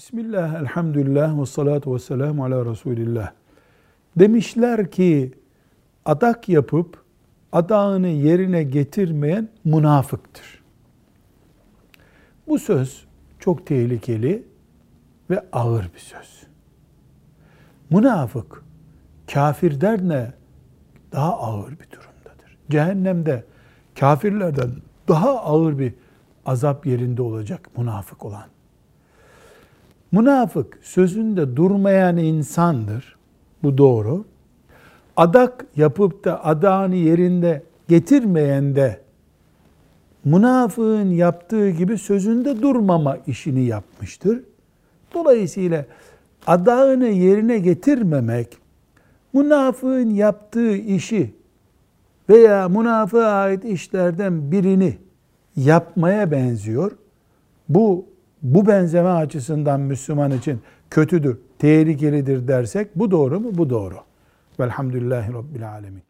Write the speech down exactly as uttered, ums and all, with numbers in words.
Bismillah, elhamdülillah ve salatu ve selamu ala Resulillah. Demişler ki adak yapıp adağını yerine getirmeyen münafıktır. Bu söz çok tehlikeli ve ağır bir söz. Münafık, kafirlerden daha ağır bir durumdadır. Cehennemde kafirlerden daha ağır bir azap yerinde olacak münafık olan. Münafık sözünde durmayan insandır. Bu doğru. Adak yapıp da adağını yerinde getirmeyen de münafığın yaptığı gibi sözünde durmama işini yapmıştır. Dolayısıyla adağını yerine getirmemek, münafığın yaptığı işi veya münafığa ait işlerden birini yapmaya benziyor. Bu, bu benzeme açısından Müslüman için kötüdür, tehlikelidir dersek bu doğru mu? Bu doğru. Velhamdülillahi Rabbil Alemin.